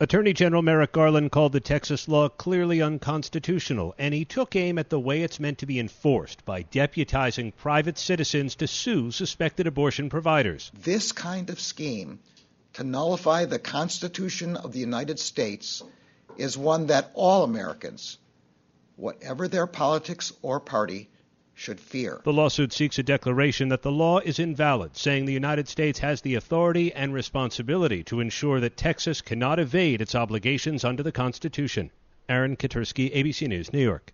Attorney General Merrick Garland called the Texas law clearly unconstitutional, and he took aim at the way it's meant to be enforced by deputizing private citizens to sue suspected abortion providers. This kind of scheme to nullify the Constitution of the United States is one that all Americans, whatever their politics or party, should fear. The lawsuit seeks a declaration that the law is invalid, saying the United States has the authority and responsibility to ensure that Texas cannot evade its obligations under the Constitution. Aaron Katersky, ABC News, New York.